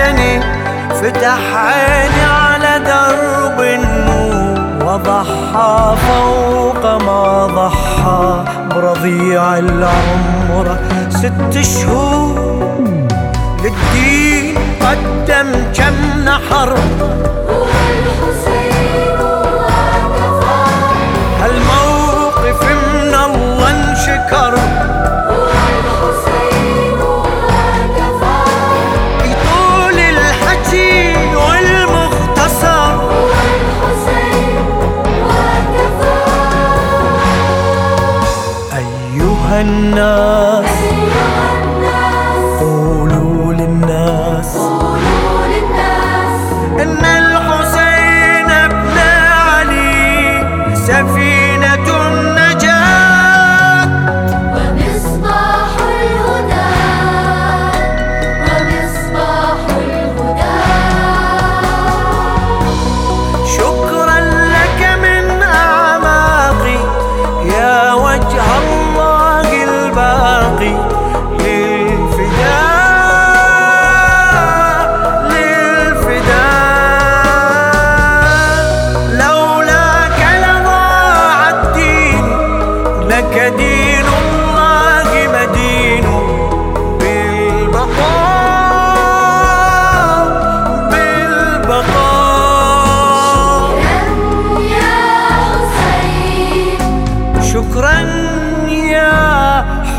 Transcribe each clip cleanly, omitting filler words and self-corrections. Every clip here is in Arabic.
عالجني، فتح عيني على درب النور، وضحى فوق ما ضحى برضيع العمر. 6 شهور للدين قدم كم نحر، هو الحسين وكفر، هالموقف من الله انشكر، هو الحسين وكفر، يطول الحكي والمختصر، هو الحسين وكفر. أيها الناس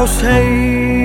حسين.